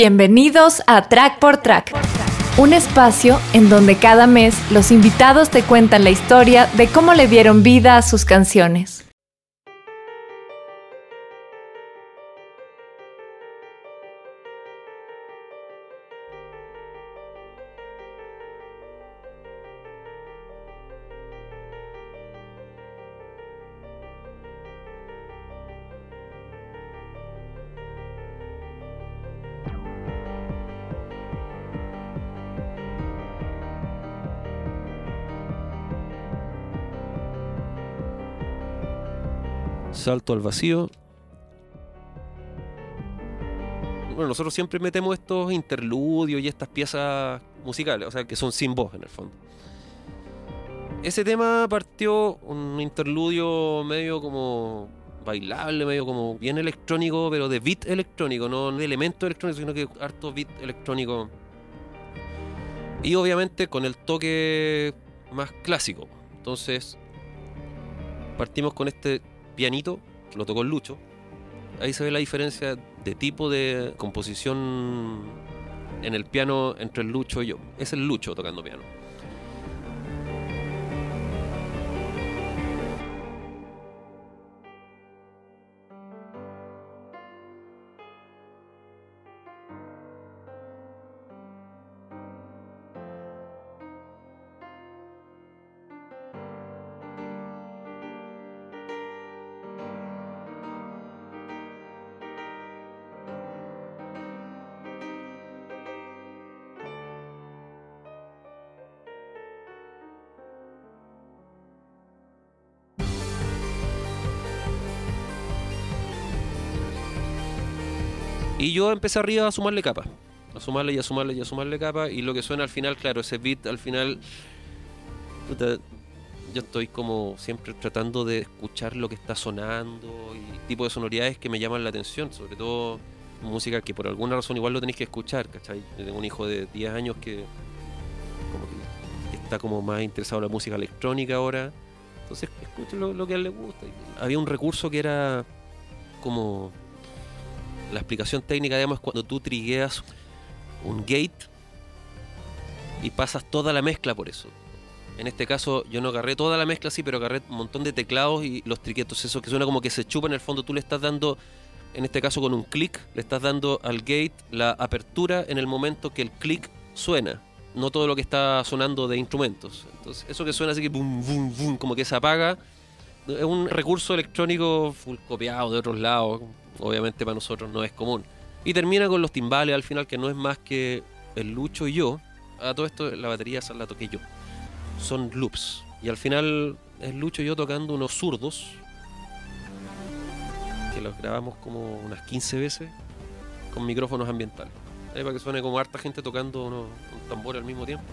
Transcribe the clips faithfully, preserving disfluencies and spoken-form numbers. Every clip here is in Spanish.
Bienvenidos a Track por Track, un espacio en donde cada mes los invitados te cuentan la historia de cómo le dieron vida a sus canciones. Salto al vacío. Bueno, nosotros siempre metemos estos interludios y estas piezas musicales, o sea, que son sin voz en el fondo. Ese tema partió un interludio medio como bailable, medio como bien electrónico, pero de beat electrónico, no de elemento electrónico, sino que harto beat electrónico. Y obviamente con el toque más clásico. Entonces, partimos con este pianito, lo tocó el Lucho. Ahí se ve la diferencia de tipo de composición en el piano entre el Lucho y yo. Es el Lucho tocando piano. Y yo empecé arriba a sumarle capas, a sumarle y a sumarle y a sumarle capas, y lo que suena al final, claro, ese beat al final, yo estoy como siempre tratando de escuchar lo que está sonando y tipo de sonoridades que me llaman la atención, sobre todo música que por alguna razón igual lo tenéis que escuchar, ¿cachai? Yo tengo un hijo de diez años que, como que está como más interesado en la música electrónica ahora, entonces escucha lo, lo que a él le gusta. Había un recurso que era como... La explicación técnica, digamos, es cuando tú trigueas un gate y pasas toda la mezcla por eso. En este caso, yo no agarré toda la mezcla, sí, pero agarré un montón de teclados y los triquetos, eso que suena como que se chupa en el fondo. Tú le estás dando, en este caso con un clic, le estás dando al gate la apertura en el momento que el clic suena, no todo lo que está sonando de instrumentos. Entonces, eso que suena así que boom, boom, boom, como que se apaga, es un recurso electrónico full copiado de otros lados. Obviamente para nosotros no es común. Y termina con los timbales al final, que no es más que el Lucho y yo. A todo esto la batería la toqué yo. Son loops. Y al final es Lucho y yo tocando unos zurdos, que los grabamos como unas quince veces con micrófonos ambientales. Ahí para que suene como harta gente tocando unos, un tambor al mismo tiempo.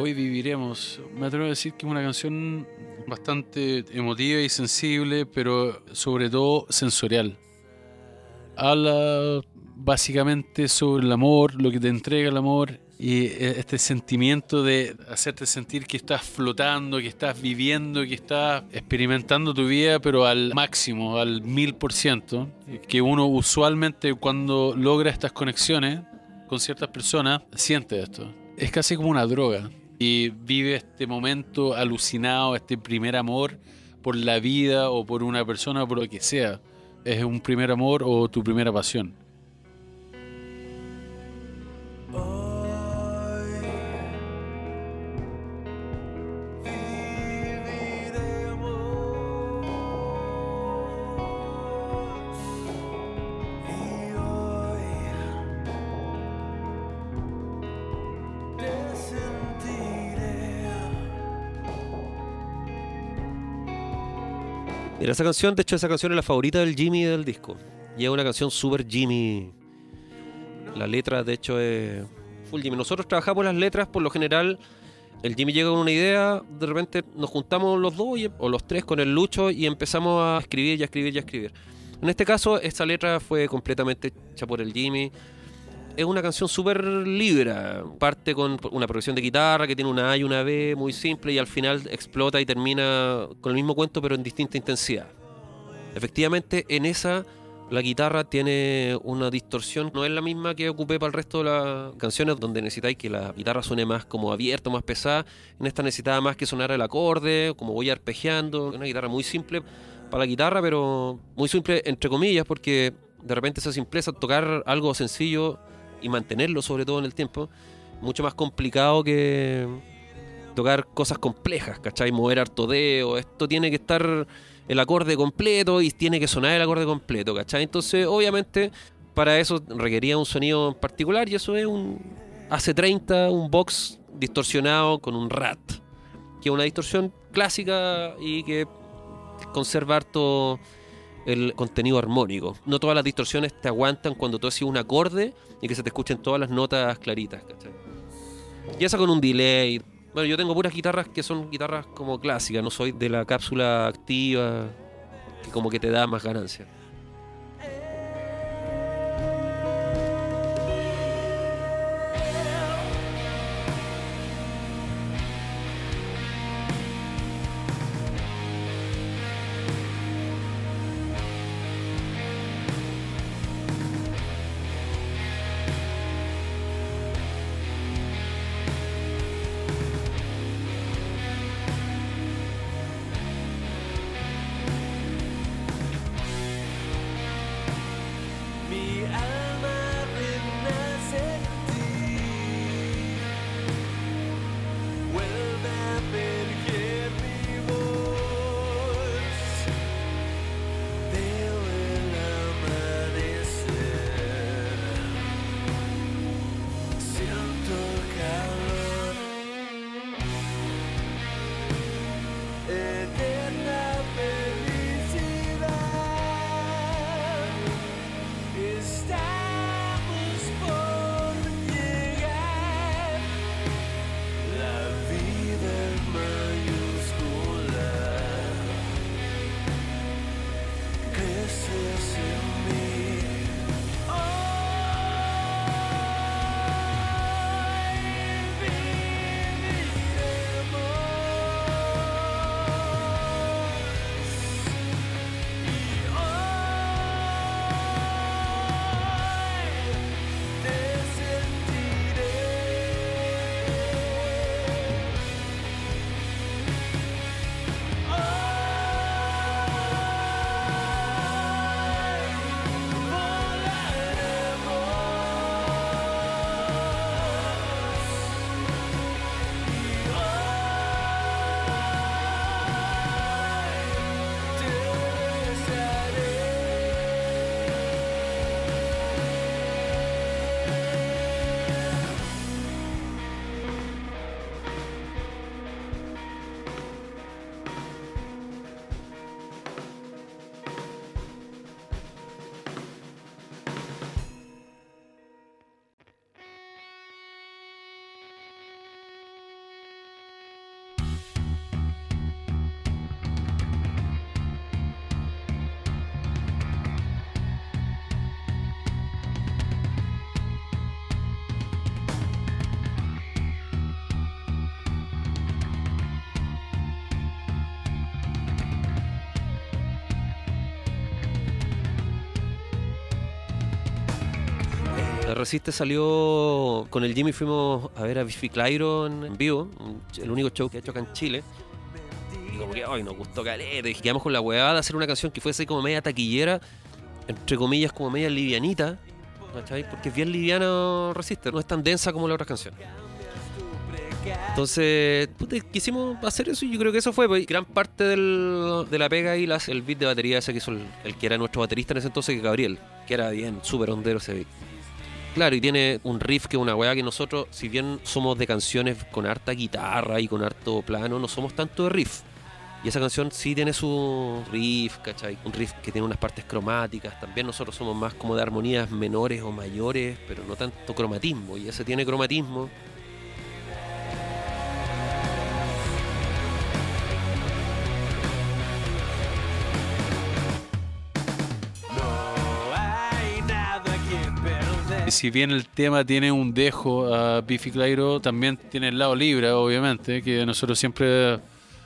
Hoy viviremos, me atrevo a decir que es una canción bastante emotiva y sensible, pero sobre todo sensorial. Habla básicamente sobre el amor, lo que te entrega el amor y este sentimiento de hacerte sentir que estás flotando, que estás viviendo, que estás experimentando tu vida, pero al máximo, al mil por ciento, que uno usualmente cuando logra estas conexiones con ciertas personas siente esto. Es casi como una droga. Y vive este momento alucinado, este primer amor por la vida o por una persona o por lo que sea. Es un primer amor o tu primera pasión. Hoy viviremos. Mira, esa canción, de hecho, esa canción es la favorita del Jimmy del disco. Y es una canción super Jimmy. La letra, de hecho, es full Jimmy. Nosotros trabajamos las letras, por lo general, el Jimmy llega con una idea, de repente nos juntamos los dos, y, o los tres, con el Lucho, y empezamos a escribir y a escribir y a escribir. En este caso, esta letra fue completamente hecha por el Jimmy. Es una canción súper libre, parte con una progresión de guitarra que tiene una A y una B muy simple y al final explota y termina con el mismo cuento pero en distinta intensidad. Efectivamente, en esa la guitarra tiene una distorsión, no es la misma que ocupé para el resto de las canciones donde necesitáis que la guitarra suene más como abierta, más pesada. En esta necesitaba más que sonar el acorde, como voy arpegiando, una guitarra muy simple para la guitarra pero muy simple entre comillas porque de repente esa simpleza, tocar algo sencillo y mantenerlo sobre todo en el tiempo, mucho más complicado que tocar cosas complejas, ¿cachai? Mover harto dedo, esto tiene que estar el acorde completo y tiene que sonar el acorde completo, ¿cachai? Entonces, obviamente, para eso requería un sonido en particular y eso es un A C treinta, un box distorsionado con un RAT, que es una distorsión clásica y que conserva harto el contenido armónico. No todas las distorsiones te aguantan cuando tú haces un acorde y que se te escuchen todas las notas claritas, ¿cachai? Y esa con un delay. Bueno, yo tengo puras guitarras que son guitarras como clásicas, no soy de la cápsula activa que como que te da más ganancia. Resiste salió con el Jimmy, fuimos a ver a Biffy Clyro en vivo, el único show que ha hecho acá en Chile. Y como que ay, nos gustó caleta, y quedamos con la huevada de hacer una canción que fuese como media taquillera, entre comillas, como media livianita, ¿cachai? Porque es bien liviano Resiste, no es tan densa como las otras canciones. Entonces, puta, quisimos hacer eso y yo creo que eso fue, pues, gran parte del, de la pega y las, el beat de batería ese que hizo el, el que era nuestro baterista en ese entonces, que Gabriel, que era bien, súper hondero ese beat. Claro, y tiene un riff que es una weá que nosotros, si bien somos de canciones con harta guitarra y con harto plano, no somos tanto de riff. Y esa canción sí tiene su riff, ¿cachai? Un riff que tiene unas partes cromáticas. También nosotros somos más como de armonías menores o mayores, pero no tanto cromatismo. Y ese tiene cromatismo. Si bien el tema tiene un dejo a Biffy Clyro, también tiene el lado libre, obviamente, que nosotros siempre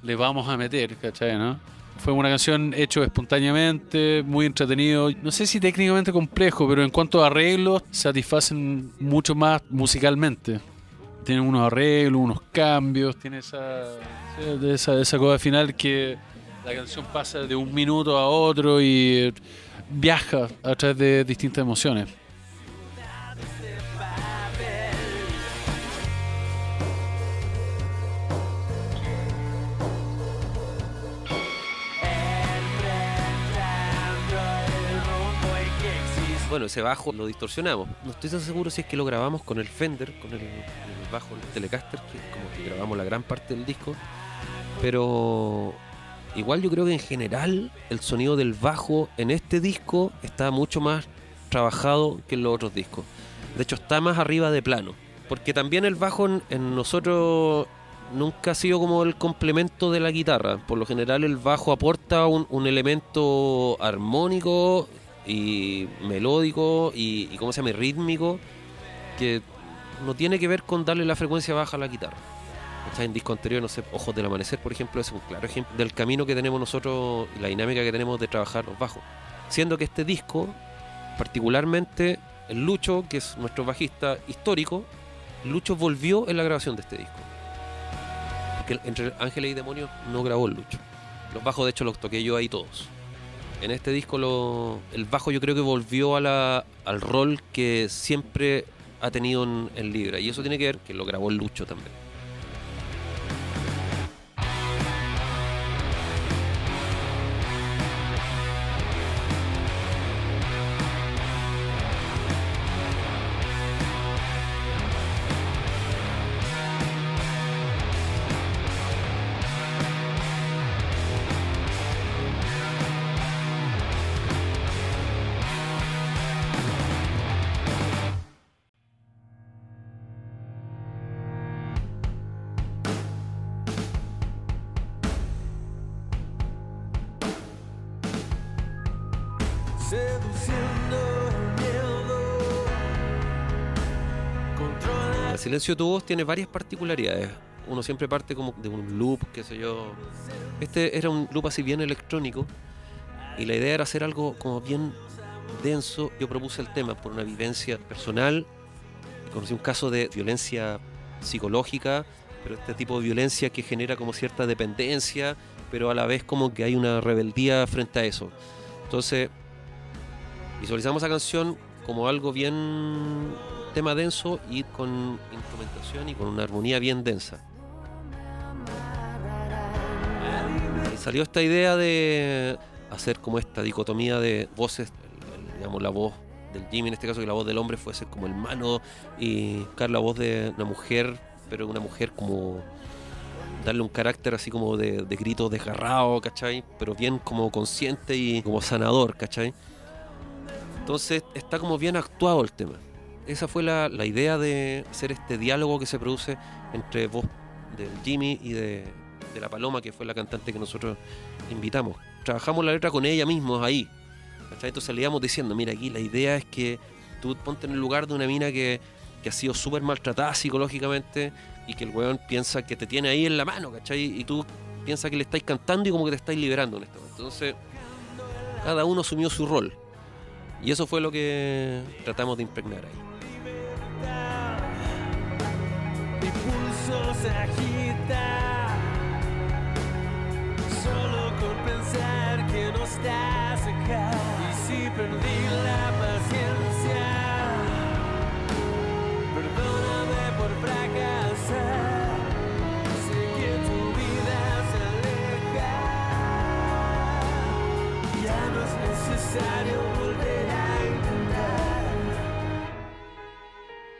le vamos a meter, ¿cachai? ¿No? Fue una canción hecha espontáneamente, muy entretenido. No sé si técnicamente complejo, pero en cuanto a arreglos, satisfacen mucho más musicalmente. Tienen unos arreglos, unos cambios, tiene esa, esa, esa cosa final que la canción pasa de un minuto a otro y viaja a través de distintas emociones. Bueno, ese bajo lo distorsionamos. No estoy tan seguro si es que lo grabamos con el Fender, con el, el bajo, el Telecaster, que es como que grabamos la gran parte del disco. Pero igual yo creo que en general el sonido del bajo en este disco está mucho más trabajado que en los otros discos. De hecho está más arriba de plano, porque también el bajo en, en nosotros nunca ha sido como el complemento de la guitarra. Por lo general el bajo aporta un, un elemento armónico y melódico y, y cómo se llama, rítmico, que no tiene que ver con darle la frecuencia baja a la guitarra. O sea, en disco anterior, no sé, Ojos del Amanecer, por ejemplo, es un claro ejemplo del camino que tenemos nosotros, la dinámica que tenemos de trabajar los bajos, siendo que este disco particularmente el Lucho, que es nuestro bajista histórico, Lucho volvió en la grabación de este disco, porque entre Ángeles y Demonios no grabó el Lucho. Los bajos de hecho los toqué yo ahí todos. En este disco lo, el bajo yo creo que volvió a la, al rol que siempre ha tenido en, en Libra, y eso tiene que ver que lo grabó el Lucho también. El silencio de tu voz tiene varias particularidades. Uno siempre parte como de un loop, qué sé yo. Este era un loop así bien electrónico, y la idea era hacer algo como bien denso. Yo propuse el tema por una vivencia personal. Conocí un caso de violencia psicológica, pero este tipo de violencia que genera como cierta dependencia, pero a la vez como que hay una rebeldía frente a eso. Entonces visualizamos esa canción como algo bien tema denso, y con instrumentación y con una armonía bien densa. Y salió esta idea de hacer como esta dicotomía de voces, digamos la voz del Jimmy en este caso, que la voz del hombre fuese como el mano, y buscar la voz de una mujer, pero una mujer como darle un carácter así como de, de grito desgarrado, ¿cachai? Pero bien como consciente y como sanador, ¿cachai? Entonces está como bien actuado el tema. Esa fue la, la idea de hacer este diálogo que se produce entre voz del Jimmy y de, de la Paloma, que fue la cantante que nosotros invitamos. Trabajamos la letra con ella misma ahí, ¿cachai? Entonces le íbamos diciendo, mira, aquí la idea es que tú ponte en el lugar de una mina que, que ha sido súper maltratada psicológicamente, y que el weón piensa que te tiene ahí en la mano, ¿cachai? Y tú piensas que le estáis cantando y como que te estáis liberando en esto. Entonces cada uno asumió su rol, y eso fue lo que tratamos de impregnar ahí.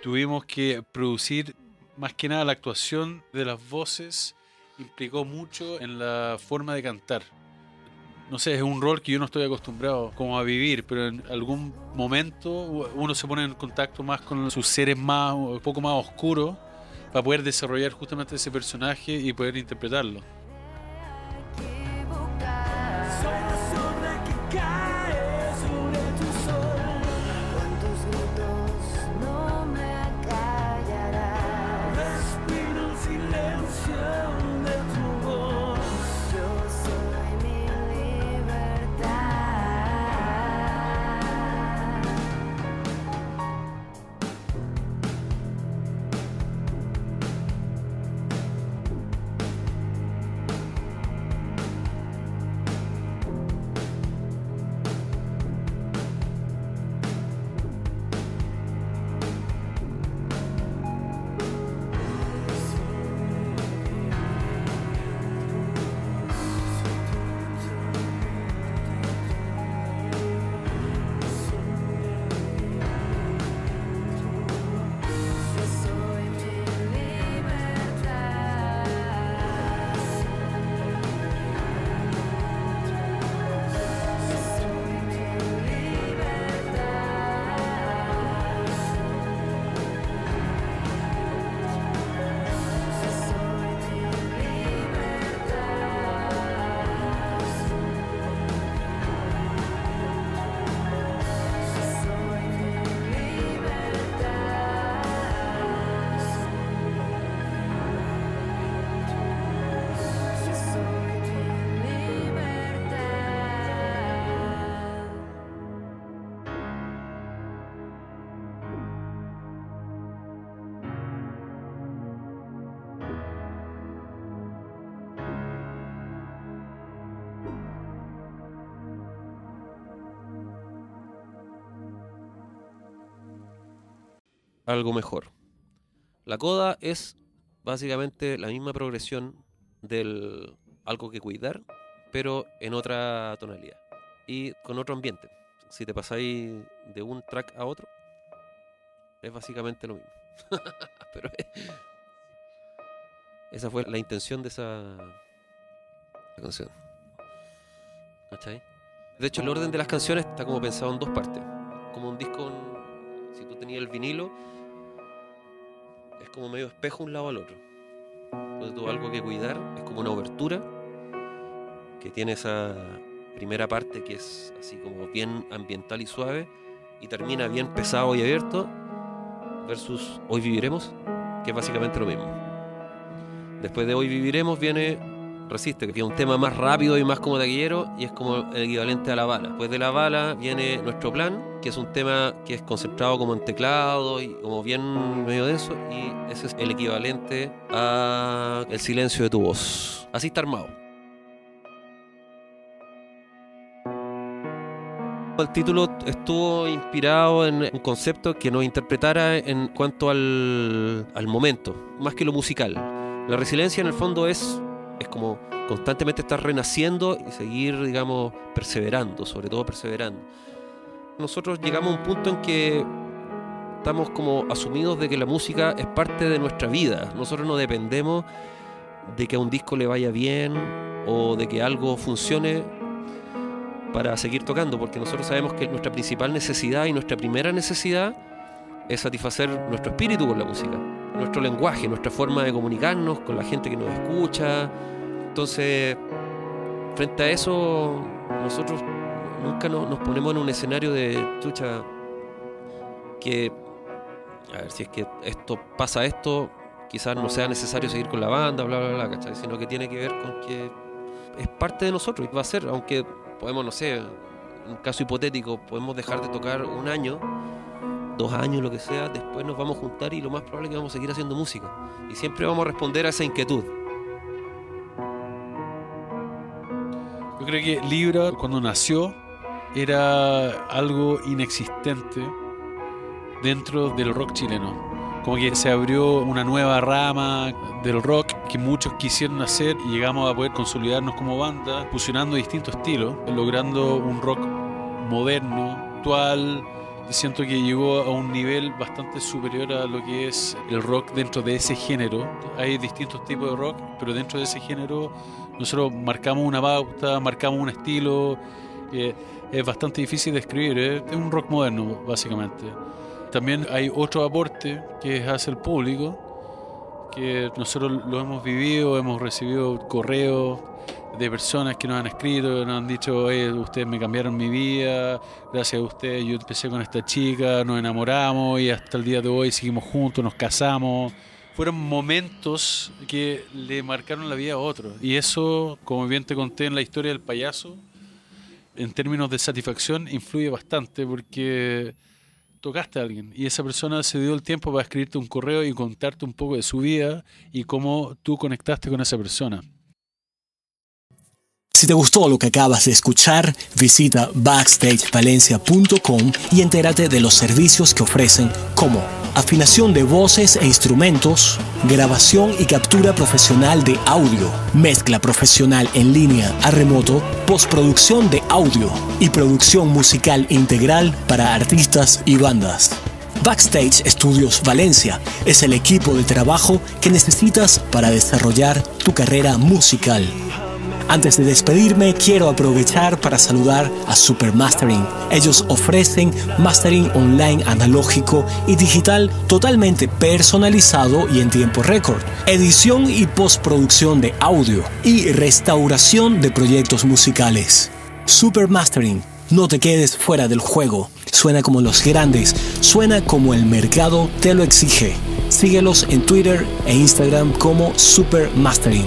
Tuvimos que producir más que nada la actuación de las voces implicó mucho en la forma de cantar. No sé, es un rol que yo no estoy acostumbrado como a vivir, pero en algún momento uno se pone en contacto más con sus seres más, un poco más oscuros, para poder desarrollar justamente ese personaje y poder interpretarlo. Algo mejor. La coda es básicamente la misma progresión del algo que cuidar, pero en otra tonalidad y con otro ambiente. Si te pasáis de un track a otro, es básicamente lo mismo. Pero esa fue la intención de esa canción. ¿Cachai? De hecho, el orden de las canciones está como pensado en dos partes. Como un disco, un... si tú tenías el vinilo, es como medio espejo un lado al otro. Entonces tuvo algo que cuidar, es como una obertura que tiene esa primera parte que es así como bien ambiental y suave, y termina bien pesado y abierto, versus Hoy Viviremos, que es básicamente lo mismo. Después de Hoy Viviremos viene Resiste, que es un tema más rápido y más como taquillero, y es como el equivalente a La Bala. Después de La Bala viene Nuestro Plan, que es un tema que es concentrado como en teclado y como bien medio de eso, y ese es el equivalente a El Silencio de Tu Voz. Así está armado. El título estuvo inspirado en un concepto que nos interpretara en cuanto al, al momento, más que lo musical. La resiliencia en el fondo es... es como constantemente estar renaciendo y seguir, digamos, perseverando, sobre todo perseverando. Nosotros llegamos a un punto en que estamos como asumidos de que la música es parte de nuestra vida. Nosotros no dependemos de que a un disco le vaya bien o de que algo funcione para seguir tocando, porque nosotros sabemos que nuestra principal necesidad y nuestra primera necesidad es satisfacer nuestro espíritu con la música, nuestro lenguaje, nuestra forma de comunicarnos con la gente que nos escucha. Entonces, frente a eso, nosotros nunca nos, nos ponemos en un escenario de chucha, que a ver si es que esto pasa esto, quizás no sea necesario seguir con la banda, bla, bla, bla, ¿cachai? Sino que tiene que ver con que es parte de nosotros y va a ser, aunque podemos, no sé, en un caso hipotético, podemos dejar de tocar un año, dos años, lo que sea, después nos vamos a juntar y lo más probable es que vamos a seguir haciendo música y siempre vamos a responder a esa inquietud. Yo creo que Libra, cuando nació, era algo inexistente dentro del rock chileno, como que se abrió una nueva rama del rock que muchos quisieron hacer, y llegamos a poder consolidarnos como banda, fusionando distintos estilos, logrando un rock moderno, actual, siento que llegó a un nivel bastante superior a lo que es el rock dentro de ese género. Hay distintos tipos de rock, pero dentro de ese género nosotros marcamos una pauta, marcamos un estilo. Eh, es bastante difícil de escribir, ¿eh? Es un rock moderno, básicamente. También hay otro aporte que hace el público, que nosotros lo hemos vivido, hemos recibido correos de personas que nos han escrito, nos han dicho: oye, ustedes me cambiaron mi vida, gracias a ustedes yo empecé con esta chica, nos enamoramos y hasta el día de hoy seguimos juntos, nos casamos. Fueron momentos que le marcaron la vida a otros, y eso, como bien te conté en la historia del payaso, en términos de satisfacción influye bastante, porque tocaste a alguien y esa persona se dio el tiempo para escribirte un correo y contarte un poco de su vida y cómo tú conectaste con esa persona. Si te gustó lo que acabas de escuchar, visita Backstage Valencia punto com y entérate de los servicios que ofrecen, como afinación de voces e instrumentos, grabación y captura profesional de audio, mezcla profesional en línea a remoto, postproducción de audio y producción musical integral para artistas y bandas. Backstage Studios Valencia es el equipo de trabajo que necesitas para desarrollar tu carrera musical. Antes de despedirme, quiero aprovechar para saludar a Super Mastering. Ellos ofrecen mastering online analógico y digital totalmente personalizado y en tiempo récord, edición y postproducción de audio y restauración de proyectos musicales. Super Mastering, no te quedes fuera del juego. Suena como los grandes, suena como el mercado te lo exige. Síguelos en Twitter e Instagram como Super Mastering.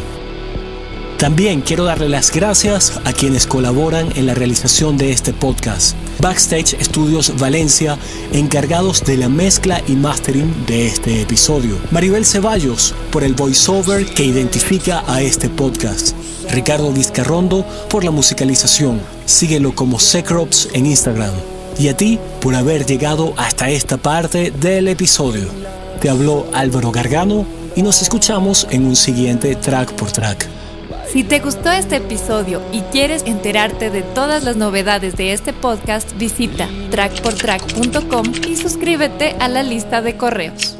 También quiero darle las gracias a quienes colaboran en la realización de este podcast. Backstage Studios Valencia, encargados de la mezcla y mastering de este episodio. Maribel Ceballos, por el voiceover que identifica a este podcast. Ricardo Vizcarrondo, por la musicalización. Síguelo como Secrops en Instagram. Y a ti, por haber llegado hasta esta parte del episodio. Te habló Álvaro Gargano y nos escuchamos en un siguiente Track por Track. Si te gustó este episodio y quieres enterarte de todas las novedades de este podcast, visita track por track punto com y suscríbete a la lista de correos.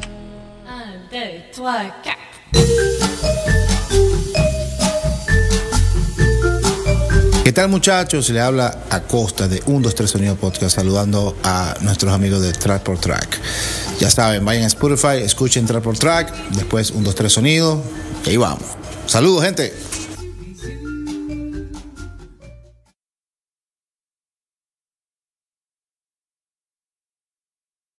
¿Qué tal, muchachos? Le habla Acosta de uno, dos, tres sonido podcast, saludando a nuestros amigos de Track por Track. Ya saben, vayan a Spotify, escuchen Track por Track, después uno, dos, tres sonido, y ahí vamos. Saludos, gente.